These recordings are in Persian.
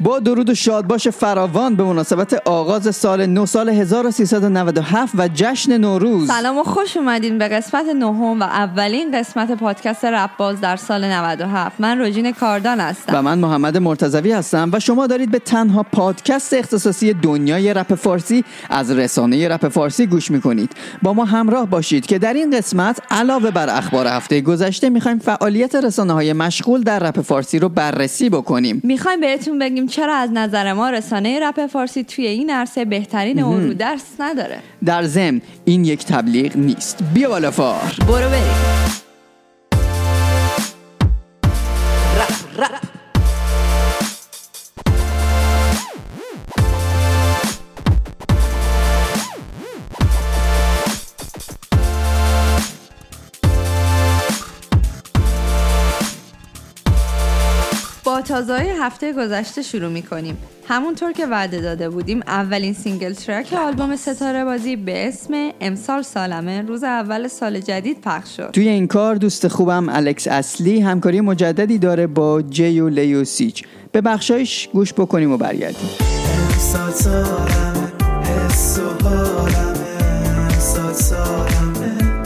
با درود و شادباش فراوان به مناسبت آغاز سال نو، سال 1397 و جشن نوروز. سلام و خوش اومدین به قسمت نهم و اولین قسمت پادکست رپ باز در سال 97. من روجین کاردان هستم و من محمد مرتضوی هستم و شما دارید به تنها پادکست اختصاصی دنیای رپ فارسی از رسانه رپ فارسی گوش میکنید. با ما همراه باشید که در این قسمت علاوه بر اخبار هفته گذشته میخوایم فعالیت رسانه‌های مشغول در رپ فارسی رو بررسی بکنیم. میخوایم بهتون بگیم چرا از نظر ما رسانه رپ فارسی توی این عرصه بهترین اون رو درس نداره. در ضمن این یک تبلیغ نیست. بیا بالا فار. برو بریم. رپ تازه‌های هفته گذشته شروع می‌کنیم. همونطور که وعده داده بودیم، اولین سینگل ترک آلبوم ستاره بازی به اسم امسال سالمه روز اول سال جدید پخش شد. توی این کار دوست خوبم الکس اصلی همکاری مجددی داره با جی و لی و سیچ. به بخشایش گوش بکنیم و برگردیم. امسال سالمه، حس و حالمه، امسال سالمه،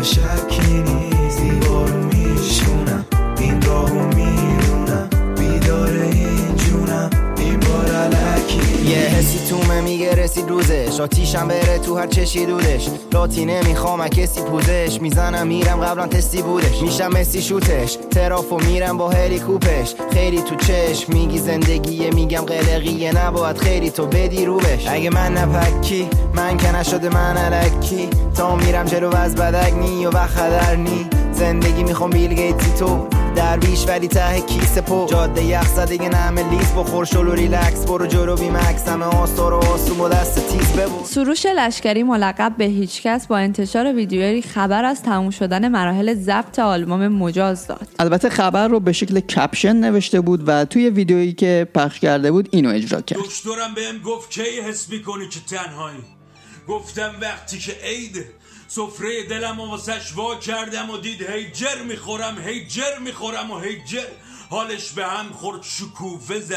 نشکی نیزی برو میشونم، این راهو میرونم، بیداره این جونم، این بار علکی یه حسی تومه میگه رسید روزش، آتیشم بره تو هر چشی دودش، لاتی نمیخوام کسی پوزش، میزنم میرم قبلا تستی بودش، میشم مسی شوتش، ترافو میرم با هری کوپش، خیلی تو چشم میگی زندگیه، میگم قلقیه نباید خیلی تو بدی روبش، اگه من نپکی من که نشده من علکی، تا میرم جلو از بدگنی و بخدرنی، زندگی میخوام بیل گیتی تو درویش ولی ته کیسه پو جاده یخ زدگه نمه لیز بخور شلو ریلکس برو جلو بیمکس همه آستار و آسوم و دست تیز ببو. سروش لشکری ملقب به هیچکس با انتشار ویدیویی خبر از تموم شدن مراحل ضبط آلبوم مجاز داد. البته خبر رو به شکل کپشن نوشته بود و توی ویدیویی که پخش کرده بود اینو اجرا کرد. دکترم بهم گفت کی حس می‌کنی که تنهایی؟ گفتم وقتی که عیده سفره دلم و واسش وا کردم و دید هی جر میخورم. حالش به هم خورد، شکوفه زد،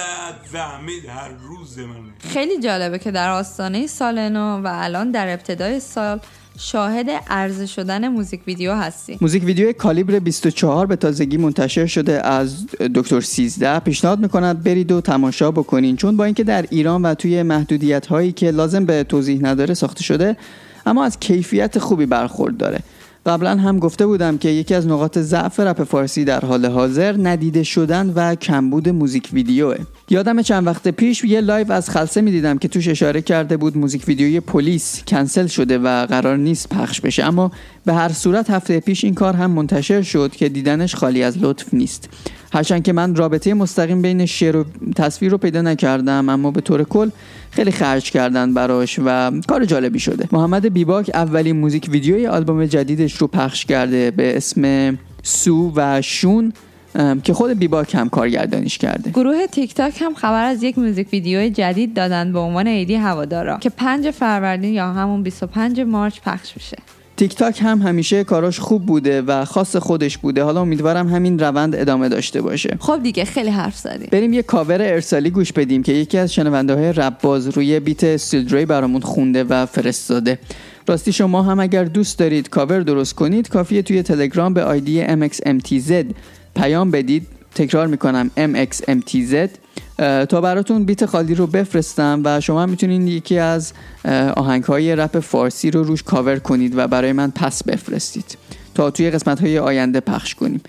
فهمید هر روز منه. خیلی جالبه که در آستانه سال نو و الان در ابتدای سال شاهد عرضه شدن موزیک ویدیو هستی. موزیک ویدیو کالیبر 24 به تازگی منتشر شده از دکتر 13. پیشنهاد می‌کند برید و تماشا بکنین، چون با اینکه در ایران و توی محدودیت‌هایی که لازم به توضیح نداره ساخته شده، اما از کیفیت خوبی برخورد داره. قبلا هم گفته بودم که یکی از نقاط ضعف رپ فارسی در حال حاضر ندیده شدن و کمبود موزیک ویدیوه. یادم چند وقت پیش یه لایو از خلسه میدیدم که توش اشاره کرده بود موزیک ویدیوی پلیس کنسل شده و قرار نیست پخش بشه، اما به هر صورت هفته پیش این کار هم منتشر شد که دیدنش خالی از لطف نیست. هرچند که من رابطه مستقیم بین شعر و تصویر رو پیدا نکردم، اما به طور کل خیلی خرج کردن براش و کار جالبی شده. محمد بیباک اولین موزیک ویدیوی آلبوم جدیدش رو پخش کرده به اسم سو و شون که خود بیباک هم کارگردانیش کرده. گروه تیک تاک هم خبر از یک موزیک ویدیو جدید دادن به عنوان عیدی هوادارا که 5 فروردین یا همون 25 مارس پخش میشه. تیک تاک هم همیشه کاراش خوب بوده و خاص خودش بوده. حالا امیدوارم همین روند ادامه داشته باشه. خب دیگه خیلی حرف زدیم. بریم یه کاور ارسالی گوش بدیم که یکی از شنونده‌های رپ باز روی بیت استیلدری برامون خونده و فرستاده. راستی شما هم اگر دوست دارید کاور درست کنید، کافیه توی تلگرام به آیدی MXMTZ پیام بدید. تکرار میکنم MXMTZ، تا براتون بیت خالی رو بفرستم و شما میتونید یکی از آهنگ‌های رپ فارسی رو روش کاور کنید و برای من پس بفرستید تا توی قسمت‌های آینده پخش کنیم.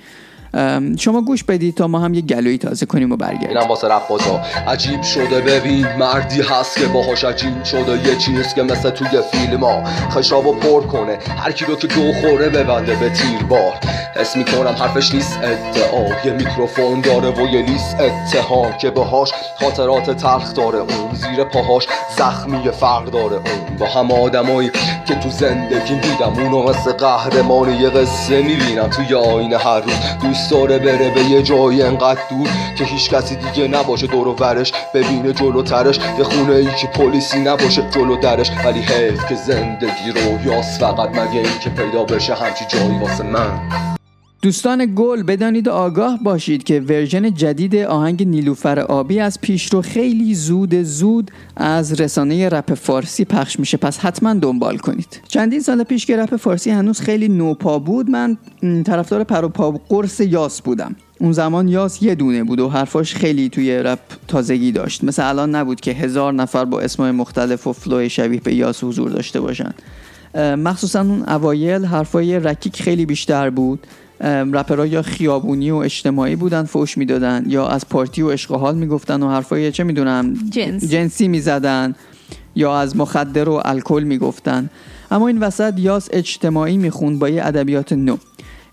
شما گوش بدید تا ما هم یه گلویی تازه کنیم و برگردیم. اینم واسه رپ‌بازا عجیب شده، ببین مردی هست که باهاش عجیب شده، یه چیز که مثل توی فیلما خشابو پر کنه، هر کی رو که دو خوره ببنده به تیربار. حس می‌کنم حرفش نیست ادعا، یه میکروفون داره و یه لیست اتهام که باهاش خاطرات تلخ داره، اون زیر پاهاش زخمی فرق داره، اون با هم آدمایی که تو زندگیم دیدم، اونو مثل قهرمان یه قصه می‌بینم توی آینه هر روز. دوست داره بره به یه جای انقدر دور که هیچ کسی دیگه نباشه دور و ورش، ببینه جلوترش یه خونه ای که پلیسی نباشه جلو درش. ولی حیف که زندگی رو یاس فقط مگه این که پیدا بشه همچی جایی واسه من. دوستان گل بدانید آگاه باشید که ورژن جدید آهنگ نیلوفر آبی از پیش رو خیلی زود از رسانه رپ فارسی پخش میشه، پس حتما دنبال کنید. چندین سال پیش که رپ فارسی هنوز خیلی نوپا بود، من طرفدار پر و پا قرص یاس بودم. اون زمان یاس یه دونه بود و حرفاش خیلی توی رپ تازگی داشت، مثل الان نبود که 1000 نفر با اسمای مختلف و فلوی شبیه به یاس حضور داشته باشن. مخصوصا اون اوایل حرفای رکیک خیلی بیشتر بود، رپرها یا خیابونی و اجتماعی بودن فوش میدادن، یا از پارتی و عشق و حال میگفتن و حرفای چه میدونم جنسی میزدن، یا از مخدر و الکل میگفتن. اما این وسط یاس اجتماعی میخوند با یه ادبیات نو.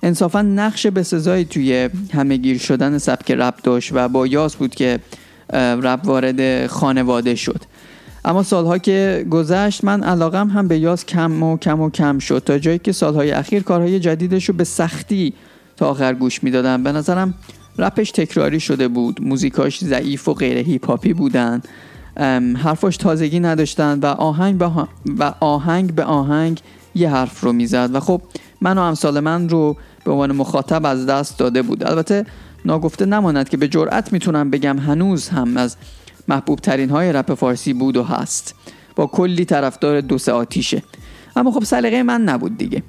انصافا نقش بسزایی توی همهگیر شدن سبک رپ داشت و با یاس بود که رپ وارد خانواده شد. اما سالها که گذشت من علاقم هم به یاس کم شد، تا جایی که سالهای اخیر کارهای جدیدش رو به سختی تا آخر گوش میدادم. به نظرم رپش تکراری شده بود، موزیکاش ضعیف و غیر هیپ هاپی بودن، حرفاش تازگی نداشتن و آهنگ به آهنگ یه حرف رو میزد و خب من و امسال من رو به عنوان مخاطب از دست داده بود. البته ناگفته نماند که به جرئت میتونم بگم هنوز هم از محبوب ترین های رپ فارسی بود و هست، با کلی طرفدار دو سه آتیشه. اما خب سلیقه من نبود دیگه.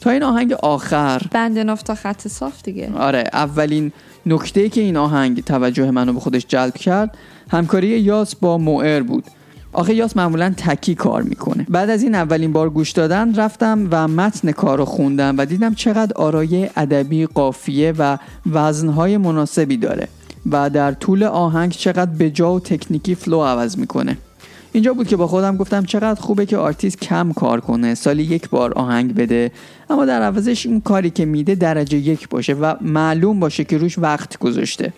تا این آهنگ آخر بند نفت تا خط صاف دیگه. آره، اولین نکته که این آهنگ توجه منو به خودش جلب کرد همکاری یاس با موهر بود. آخه یاس معمولا تکی کار میکنه. بعد از این اولین بار گوش دادن رفتم و متن کارو خوندم و دیدم چقدر آرایه ادبی، قافیه و وزنهای مناسبی داره و در طول آهنگ چقدر بجا و تکنیکی فلو عوض میکنه. اینجا بود که با خودم گفتم چقدر خوبه که آرتیست کم کار کنه، سالی یک بار آهنگ بده اما در عوضش اون کاری که میده درجه یک باشه و معلوم باشه که روش وقت گذاشته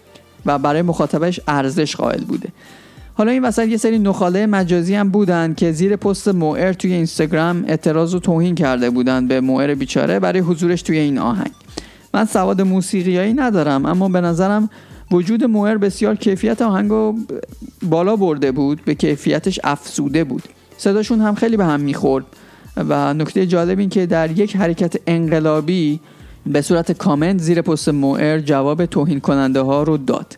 و برای مخاطبش ارزش قائل بوده. حالا این وسط یه سری نخاله مجازی هم بودن که زیر پست موهر توی اینستاگرام اعتراض و توهین کرده بودن به موهر بیچاره برای حضورش توی این آهنگ. من سواد موسیقیایی ندارم اما به نظرم وجود موهر بسیار کیفیت آهنگو بالا برده بود، به کیفیتش افزوده بود. صداشون هم خیلی به هم میخورد و نکته جالب این که در یک حرکت انقلابی به صورت کامنت زیر پست موهر جواب توهین کننده ها رو داد.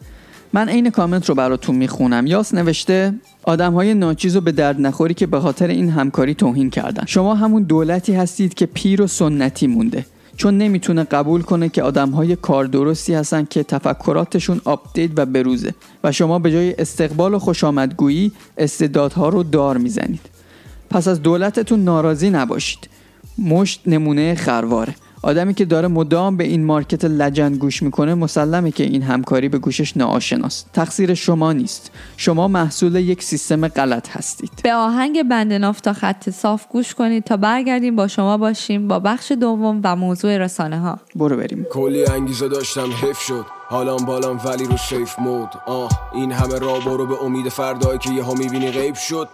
من این کامنت رو براتون میخونم. یاس نوشته آدمهای ناچیز و به درد نخوری که به خاطر این همکاری توهین کردن. شما همون دولتی هستید که پیر و سنتی مونده، چون نمیتونه قبول کنه که آدمهای کار درستی هستن که تفکراتشون آپدیت و بروزه و شما به جای استقبال و خوشامدگویی استعدادها رو دار میزنید. پس از دولتتون ناراضی نباشید. مشت نمونه خرواره. آدمی که داره مدام به این مارکت لجن گوش میکنه مسلمه که این همکاری به گوشش ناآشناست. تقصیر شما نیست. شما محصول یک سیستم غلط هستید. به آهنگ بند نفت تا خط صاف گوش کنید تا برگردیم با شما باشیم با بخش دوم و موضوع رسانه ها. برو بریم. کلی انگیزه داشتم حیف شد. حالم بالام ولی رو سیف مود. این همه راه برو به امید فردایی که یهو میبینی غیب شد.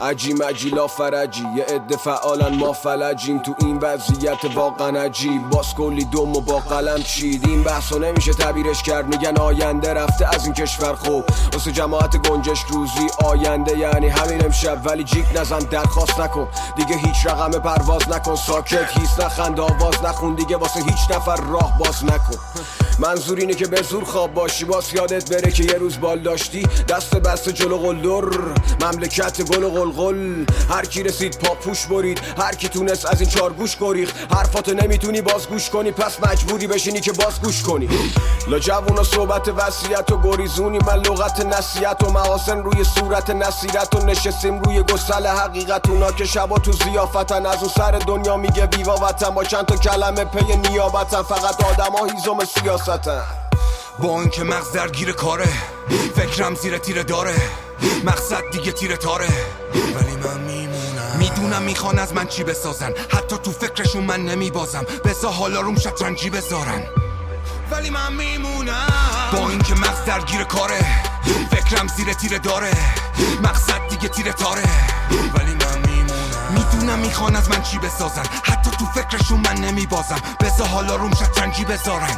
عجی مجی لا فرجی یه عده فعالن ما فلجیم تو این وضعیت واقعا عجیب. باز کلی دوم و با قلم چید این بحثو نمیشه تعبیرش کرد. میگن آینده رفته از این کشور، خوب واسه جماعت گنجش روزی آینده یعنی همین امشب. ولی جیک نزن، درخواست نکن دیگه، هیچ رقم پرواز نکن، ساکت هیس نخند، آواز نخون دیگه، واسه هیچ نفر راه باز نکن. منظور اینه که به زور خواب باشی، باز یادت بره که یه روز بال داشتی دست بسته جلو قلدر مملکت گل و قلقل. هر کی رسید پا پوش برید، هر کی تونست از این چارگوش گریخ. حرفاتو نمیتونی باز گوش کنی پس مجبوری بشینی که باز گوش کنی. لاجوونا صحبت وصیت و گریزونی، من لغت نصیحت و محاسن روی صورت نصیرت و نشستیم روی گسل حقیقت. اونا که شبا تو ضیافتن از اون سر دنیا میگه بیوا وطن، با چند تا کلمه پی نیابتن، فقط آدما هیزم سیاستن. با این که مغز درگیر کاره، فکرم زیر تیره داره، مقصد دیگه تیره تاره، ولی من میمونم. میدونم میخوان از من چی بسازن، حتی تو فکرشون من نمیبازم. بزا حالا روم شطرنجی بذارن ولی من میمونم. با این که مغز درگیر کاره، فکرم زیر تیره داره، مقصد دیگه تیره تاره، ولی من میمونم. میدونم میخوان از من چی بسازن، حتی تو فکرشون من نمیبازم. بزا حالا روم شطرنجی بذارن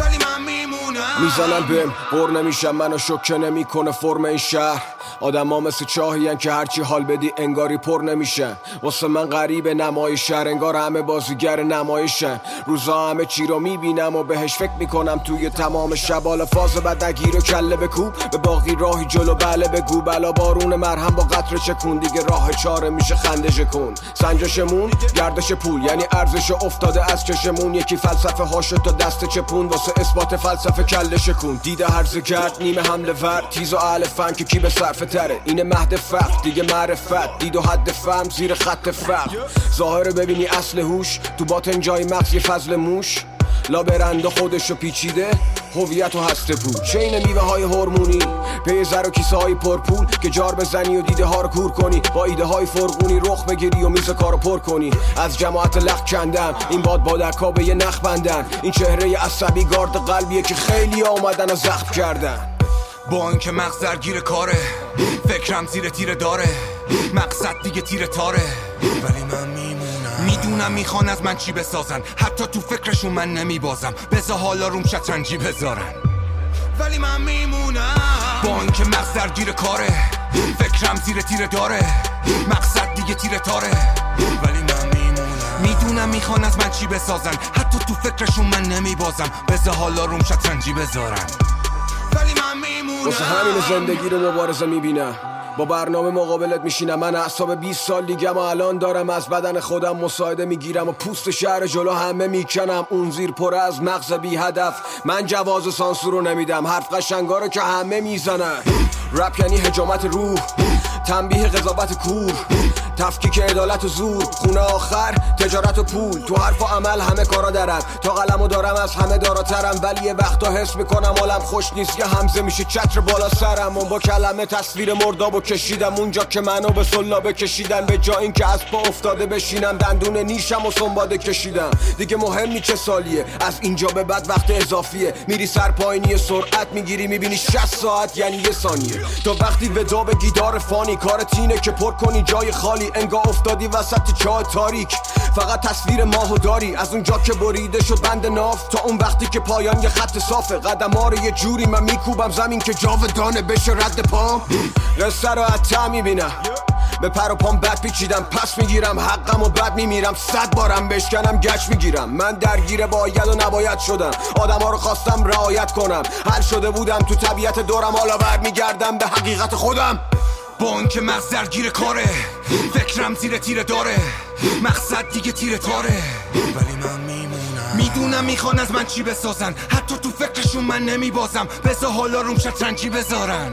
ولی من میمونم. میزنن بهم بر نمیشم، منو شوکه نمیکنه فرم این شهر. آدما مثل چاهیان که هرچی حال بدی انگاری پر نمیشن. واسه من غریب نمایش، انگار همه بازیگر نمایشن. روزا همه چی رو میبینم و بهش فکر میکنم توی تمام شبال فاز بدگی رو کله بکوب به باقی راهی جلو بله بگو. بلا بارون مرهم با قطره چکون دیگه، راه چاره میشه خندش کن. سنجشمون گردش پول یعنی ارزش افتاده از چشمون. یکی فلسفه هاشو تا دست چپون واسه اثبات فلسفه کلش کن. دیده هرزه گرد نیمه حمله ور، تیز و اهل فن که کی به صرفه تره. اینه مهد فقر دیگه معرفت، دید و حد فهم زیر خط فقر. ظاهر ببینی اصل هوش، تو باطن جای مغز یه فضل موش. لابرند خودشو پیچیده هویت و هسته پول. چین میوه های هورمونی پی زر و کیسه های پرپول که جار بزنی و دیده ها رو کور کنی. با ایده های فرغونی رخ بگیری و میز کارو پر کنی. از جماعت لخت کندم این باد بادکا به یه نخ بندن. این چهره عصبی گارد قلبیه که خیلی اومدن و زخم کردن. با اینکه مغز درگیر کاره، فکرم زیر تیره داره، مقصد دیگه تیره تاره، ولی من میدونم میخوان از من چی بسازن. حتی تو فکرشون من نمیبازم، بذار حالا روم شطرنجی بذارن، ولی من میمونم. با اینکه مغز درگیر کاره، فکرم زیر تیره داره، مقصد دیگه تیره تاره، ولی من میمونم. میدونم میخوان از من چی بسازن، حتی تو فکرشون من نمیبازم، بذار حالا روم شطرنجی بذارن، ولی من میمونم. واسه همین زندگی رو مبارزه میبینم، با برنامه مقابلت میشینم. من اعصاب 20 سال دیگه ما الان دارم، از بدن خودم مساعده میگیرم و پوست شهر جلو همه میکنم. اون زیر پر از مغز بی هدف، من جواز سانسور رو نمیدم. حرف قشنگاره که همه میزنن. رپ یعنی هجامت روح، تنبیه قضاوت کور، تفکیک عدالت و زور، خونه آخر تجارت و پول. تو حرف و عمل همه کارا درم، تا قلمو دارم از همه داراترم. ولی یه وقتا حس میکنم حالم خوش نیست، یه همزه میشه چتر بالا سرم. اون با کلمه تصویر مردابو کشیدم اونجا که منو به سلابه کشیدن. به جای اینکه از پا افتاده بشینم، دندون نیشم و سنباده کشیدم. دیگه مهم نیست چه سالیه، از اینجا به بعد وقت اضافیه. میری سرپاینی سرعت میگیری، میبینی 60 ساعت یعنی یه ثانیه. تا وقتی ودا به گیتار فانی، کار تینه که پر کنی جای خالی. انگار افتادی وسط چاه تاریک، فقط تصویر ماهو داری. از اونجا که بریده شد بند ناف، تا اون وقتی که پایان یه خط صافه. قدم‌ها رو یه جوری من میکوبم زمین که جاودانه بشه رد پام. قصه رو عطا میبینم، به پر و پام بد پیچیدم. پس میگیرم حقم و بد میمیرم، 100 بارم بشکنم گچ میگیرم. من درگیر باید و نباید شدم، آدما رو خواستم رعایت کنم. حل شده بودم تو طبیعت دورم، حالا برمیگردم به حقیقت خودم. با اینکه مغز درگیر کاره، فکرم زیر تیره داره، مقصد دیگه تیره تاره، ولی من میمونم. میدونم میخوان از من چی بسازن، حتی تو فکرشون من نمیبازم، بذار حالا روم شطرنجی بذارن،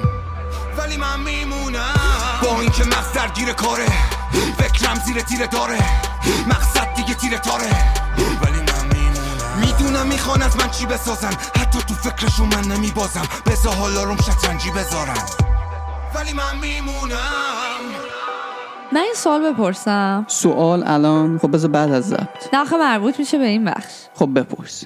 ولی من میمونم. با اینکه مغز درگیر کاره، فکرم زیر تیره داره، مقصد دیگه تیره تاره، ولی من میمونم. میدونم میخوان از من چی بسازن، حتی تو فکرشون من نمیبازم، بذار حالا روم شطرنجی بذارن، ولی من میمونم. من این سوال بپرسم. سوال الان؟ خب بذار بعد از ضبط. نه خب مربوط میشه به این بخش. خب بپرس.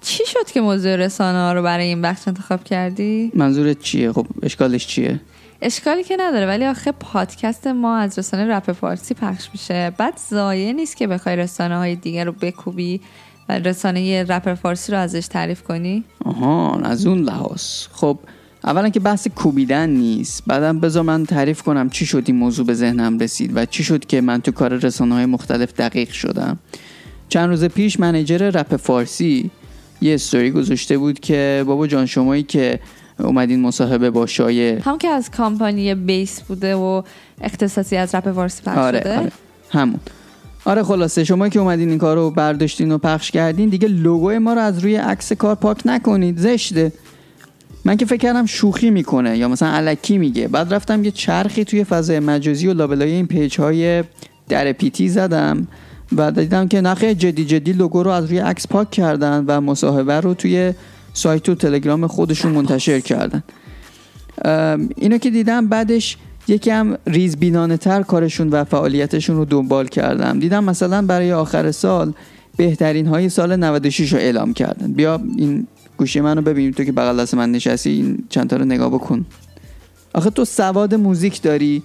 چی شد که موضوع رسانه ها رو برای این بخش انتخاب کردی؟ منظورت چیه؟ خب اشکالش چیه؟ اشکالی که نداره، ولی آخه پادکست ما از رسانه رپ فارسی پخش میشه. بعد ضایع نیست که بخوای رسانه های دیگر رو بکوبی و رسانه رپ فارسی رو ازش تعریف کنی. آها از اون لحاظ. خب اولا که بحث کوبیدن نیست، بعدم بذار من تعریف کنم چی شد این موضوع به ذهنم رسید و چی شد که من تو کار رسانه‌های مختلف دقیق شدم. چند روز پیش منیجر رپ فارسی یه استوری گذاشته بود که بابا جان شمایی که اومدین مصاحبه با شایر، همون که از کمپانی بیس بوده و اختصاصی از رپ فارسی پخش شده. آره همون. آره خلاصه شما که اومدین این کارو برداشتین و پخش کردین، دیگه لوگوی ما رو از روی عکس کار پاک نکنید، زشته. من که فکر کردم شوخی میکنه یا مثلا الکی میگه. بعد رفتم یه چرخی توی فضای مجازی و لابلای این پیج‌های در پیتی زدم و دیدم که نخیر جدی لوگو رو از روی عکس پاک کردن و مصاحبه رو توی سایت و تلگرام خودشون منتشر کردن. اینو که دیدم بعدش یکم ریزبینانه تر کارشون و فعالیتشون رو دنبال کردم. دیدم مثلا برای آخر سال بهترین های سال 96 رو اعلام کردن. بیا این گوشی منو ببینیم، تو که بغل دست من نشستی این چند تا رو نگاه بکن. آخه تو سواد موزیک داری،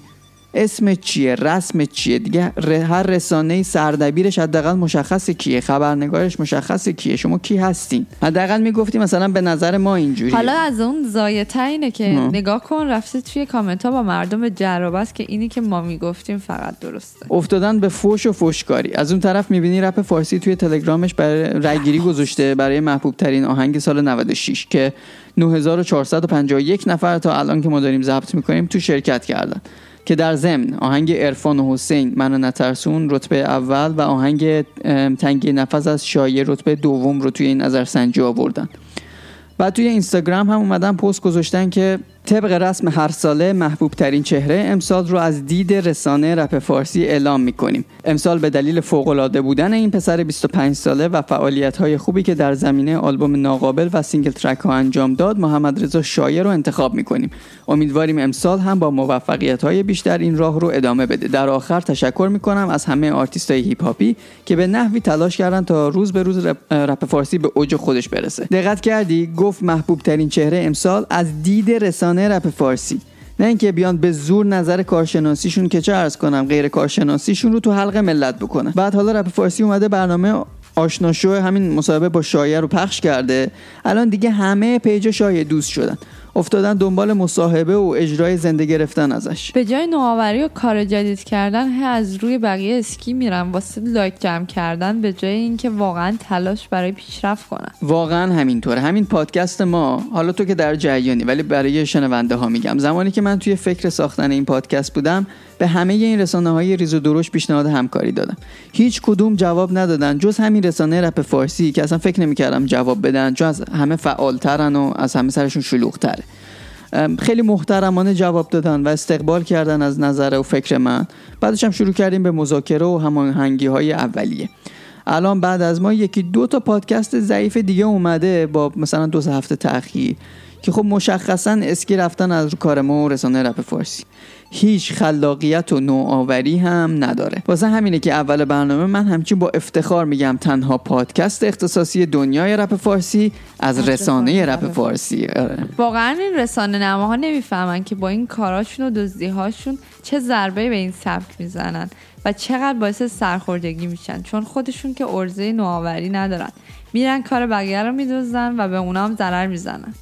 اسم چیه، رسم چیه، دیگه هر رسانه‌ای سردبیرش حداقل مشخصه کیه، خبرنگارش مشخصه کیه، شما کی هستین. حداقل میگفتی مثلا به نظر ما اینجوریه. حالا از اون زایتر اینه که نگاه کن رفتی توی کامنت ها با مردم جرابست که اینی که ما میگفتیم فقط درسته، افتادن به فوش و فوشکاری. از اون طرف میبینی رپ فارسی توی تلگرامش برای رایگیری گذاشته برای محبوب ترین آهنگ سال 96 که 9451 نفر تا الان که ما داریم ضبط میکنیم تو شرکت کردن، که در ضمن آهنگ عرفان و حسین منو نترسون رتبه اول و آهنگ تنگی نفس از شایر رتبه دوم رو توی این نظرسنجی آوردن. بعد توی اینستاگرام هم اومدن پست گذاشتن که طبق رسم هر ساله محبوب ترین چهره امسال رو از دید رسانه رپ فارسی اعلام میکنیم. امسال به دلیل فوق‌العاده بودن این پسر 25 ساله و فعالیت‌های خوبی که در زمینه آلبوم ناقابل و سینگل ترک ها انجام داد، محمد رضا شایر رو انتخاب میکنیم. امیدواریم امسال هم با موفقیت‌های بیشتر این راه رو ادامه بده. در آخر تشکر میکنم از همه آرتیست‌های هیپ هاپی که به نحوی تلاش کردن تا روز به روز رپ فارسی به اوج خودش برسه. دقت کردی؟ گفت محبوب ترین چهره امسال از دید رسانه رپ فارسی، نه اینکه بیان به زور نظر کارشناسیشون که چه عرض کنم غیر کارشناسیشون رو تو حلق ملت بکنن. بعد حالا رپ فارسی اومده برنامه آشنا شو همین مصاحبه با شایر رو پخش کرده، الان دیگه همه پیج شایر دوست شدن، افتادن دنبال مصاحبه و اجرای زنده گرفتن ازش. به جای نوآوری و کار جدید کردن از روی بقیه اسکی میرن واسه لایک جمع کردن به جای اینکه واقعا تلاش برای پیشرفت کنن. واقعا همینطوره. همین پادکست ما، حالا تو که در جریانی ولی برای شنونده ها میگم، زمانی که من توی فکر ساختن این پادکست بودم به همه این رسانه‌های ریز و درشت پیشنهاد همکاری دادم. هیچ کدوم جواب ندادن جز همین رسانه رپ فارسی که اصلا فکر نمی‌کردم جواب بدن، چون از همه فعال‌ترن و از همه سرشون شلوغ‌تره. خیلی محترمانه جواب دادن و استقبال کردن از نظر و فکر من. بعدش هم شروع کردیم به مذاکره و هماهنگی‌های اولیه. الان بعد از ما یکی دو تا پادکست ضعیف دیگه اومده با مثلا 2 هفته تأخیر که خب مشخصاً اسکی رفتن از کار ما و رسانه رپ فارسی. هیچ خلاقیت و نوآوری هم نداره. واسه همینه که اول برنامه من همچین با افتخار میگم تنها پادکست اختصاصی دنیای رپ فارسی از رسانه رپ فارسی. واقعا این رسانه نماها نمیفهمن که با این کاراشون و دزدی‌هاشون چه ضربه‌ای به این سبک میزنن و چقدر باعث سرخوردگی میشن، چون خودشون که عرضه نوآوری ندارن، میرن کار بقیه رو میدزدن و به اونا هم ضرر میزنن.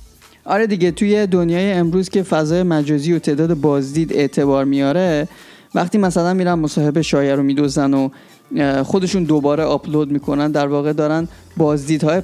آره دیگه، توی دنیای امروز که فضای مجازی و تعداد بازدید اعتبار میاره، وقتی مثلا میرن مصاحبه شایر رو میدوزن و خودشون دوباره آپلود میکنن، در واقع دارن بازدیدهای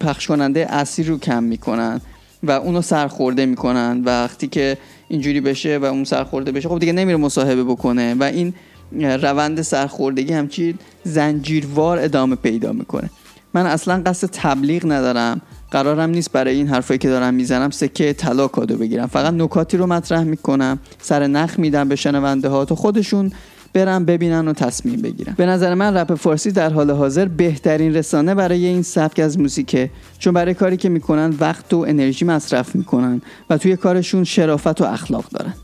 پخش کننده اصلی رو کم میکنن و اونو سرخورده میکنن. وقتی که اینجوری بشه و اون سرخورده بشه، خب دیگه نمیره مصاحبه بکنه و این روند سرخوردگی همچین زنجیروار ادامه پیدا میکنه. من اصلا قصد تبلیغ ندارم، قرارم نیست برای این حرفایی که دارم میزنم سکه طلا کادو بگیرم. فقط نکاتی رو مطرح میکنم، سر نخ میدم به شنونده ها تا خودشون برن ببینن و تصمیم بگیرن. به نظر من رپ فارسی در حال حاضر بهترین رسانه برای این سبک از موسیقی، چون برای کاری که میکنن وقت و انرژی مصرف میکنن و توی کارشون شرافت و اخلاق دارن.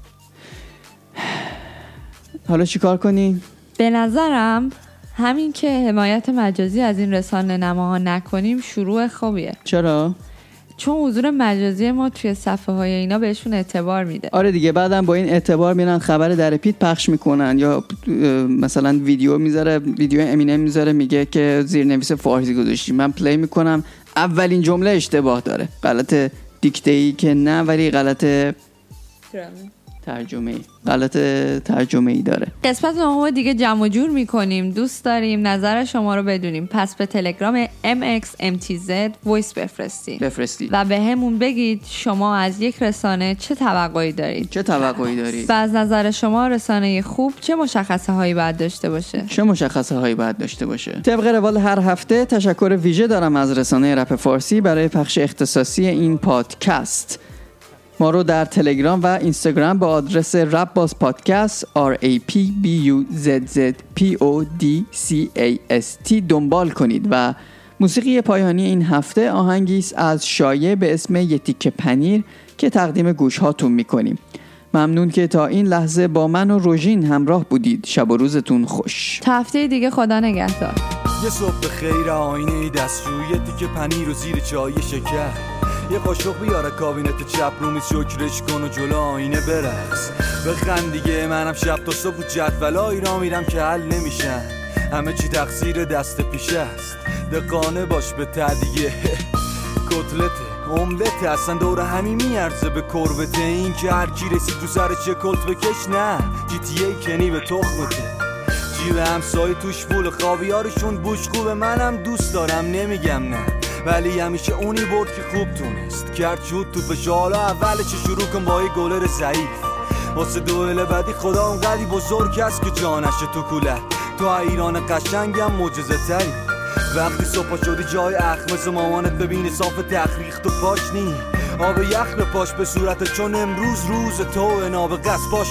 حالا چیکار کنی؟ به نظرم همین که حمایت مجازی از این رسانه نماها نکنیم شروع خوبیه. چرا؟ چون حضور مجازی ما توی صفحه های اینا بهشون اعتبار میده. آره دیگه، بعدم با این اعتبار میرن خبر در پیت پخش میکنن یا مثلا ویدیو میذاره، ویدیو امینه میذاره میگه که زیرنویس فارسی گذاشتی، من پلی میکنم اولین جمله اشتباه داره، غلط دیکته‌ای که نه ولی غلط ترجمه‌ای داره. قسمت نهم دیگه جمع و جور می‌کنیم. دوست داریم نظر شما رو بدونیم، پس به تلگرام MXMTZ وایس بفرستید و به همون بگید شما از یک رسانه چه توقعی دارید و از نظر شما رسانه خوب چه مشخصه هایی باید داشته باشه. طبق روال هر هفته تشکر ویژه دارم از رسانه رپ فارسی برای پخش اختصاصی این پادکست. ما رو در تلگرام و اینستاگرام با آدرس rapbuzzpodcast rapbuzzpodcast دنبال کنید. و موسیقی پایانی این هفته آهنگیست از شایعه به اسم یه تیکه پنیر که تقدیم گوش هاتون میکنیم. ممنون که تا این لحظه با من و روژین همراه بودید. شب و روزتون خوش. تا هفته دیگه، خدا نگهدار. یه صبح خیر آینه دستشویی، تیکه پنیر و زیر چای شکر، یه قاشق بیاره کابینت چپ رو میز شکرش کن و جلو آینه برقص بخند دیگه. منم شب تا صبح جدولایی را میرم که حل نمیشن، همه چی تقصیر دست پیشه است. دقانه باش به تعدیه کتلته املته اصلا دور همی میارزه به کربته. این که هر کی رسید تو سر چه کلت بکش، نه جی تی ای کنی به تخمته. جیب همسایی توش پول خاویارشون بوش خوبه، منم دوست دارم نمیگم نه، ولی همیشه اونی برد که خوب تونست کرد شد تو فشالا. اول چه شروع کن با یه گلر ضعیف واسه دوله بعدی خدا اونقدی بزرگ است که جانشه تو کولت. تو ایران قشنگم معجزه تری وقتی صبح شدی جای اخمز مامانت ببینه صاف تخریخت و پاش نی آب یخ به پاش به صورت، چون امروز روز تو نابغه است. باش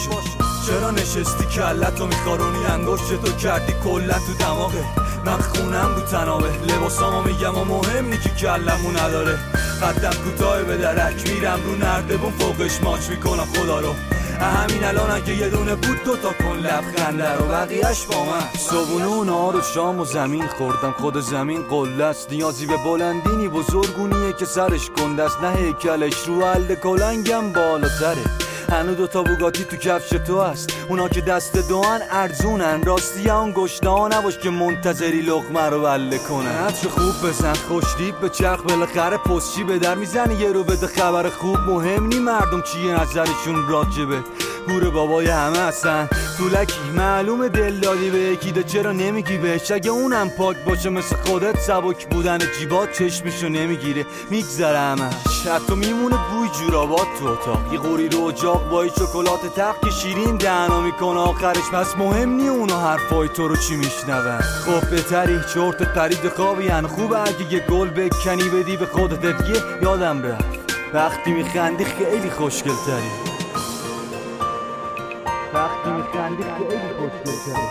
چرا نشستی کلت و میخارونی انگشتتو کردی کلت تو دماغه. من خونم رو تنابه لباسامو میگم و مهم نی که کلمو نداره. قدم کوتاه به درک میرم رو نردبون فوقش ماچ میکنم خدا رو. همین الان اگه یه دونه بود دوتا کن لبخنده رو بقیهش با من. صبونه و نهار و شام و زمین خوردم، خود زمین قله است. نیازی به بلندینی بزرگونیه که سرش کنده است، نه هیکلش. رو عل کلنگم بالاتره، هنو دوتا بوگاتی تو کفش تو هست. اونا که دست دوان ارزونن، راستی اون گشنه ها نباش که منتظری لقمه رو بله کنن. چه خوب بزن خوشتیب به چرخ بالاخره پستچی به در میزنه. یه رو بده خبر خوب، مهم نی مردم چیه نظرشون راجبه. گوره بابای همه هستن طولکی، معلوم دل دادی به یکیده چرا نمیگی بهش؟ اگه اونم پاک باشه مثل خودت سبک بودن جیبات چشمشو نمیگیره میگذره همش. حتی میمونه بوی جورابات تو اتاق، یه قوری رو اجاق با یه چکلات تق که شیرین دهنا میکنه آخرش. پس مهم نی اونو حرفای تو رو چی میشنون. خب بهتری چورتت پرید خوابی هن. خوبه اگه یه گل بکنی بدی به خودت. دیگه یادم رفت وقتی میخندی خیلی خوشگل‌تری. وقتی میخندی خیلی خوشگل‌تری.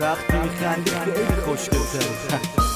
وقتی میخندی خیلی خوشگل‌تری.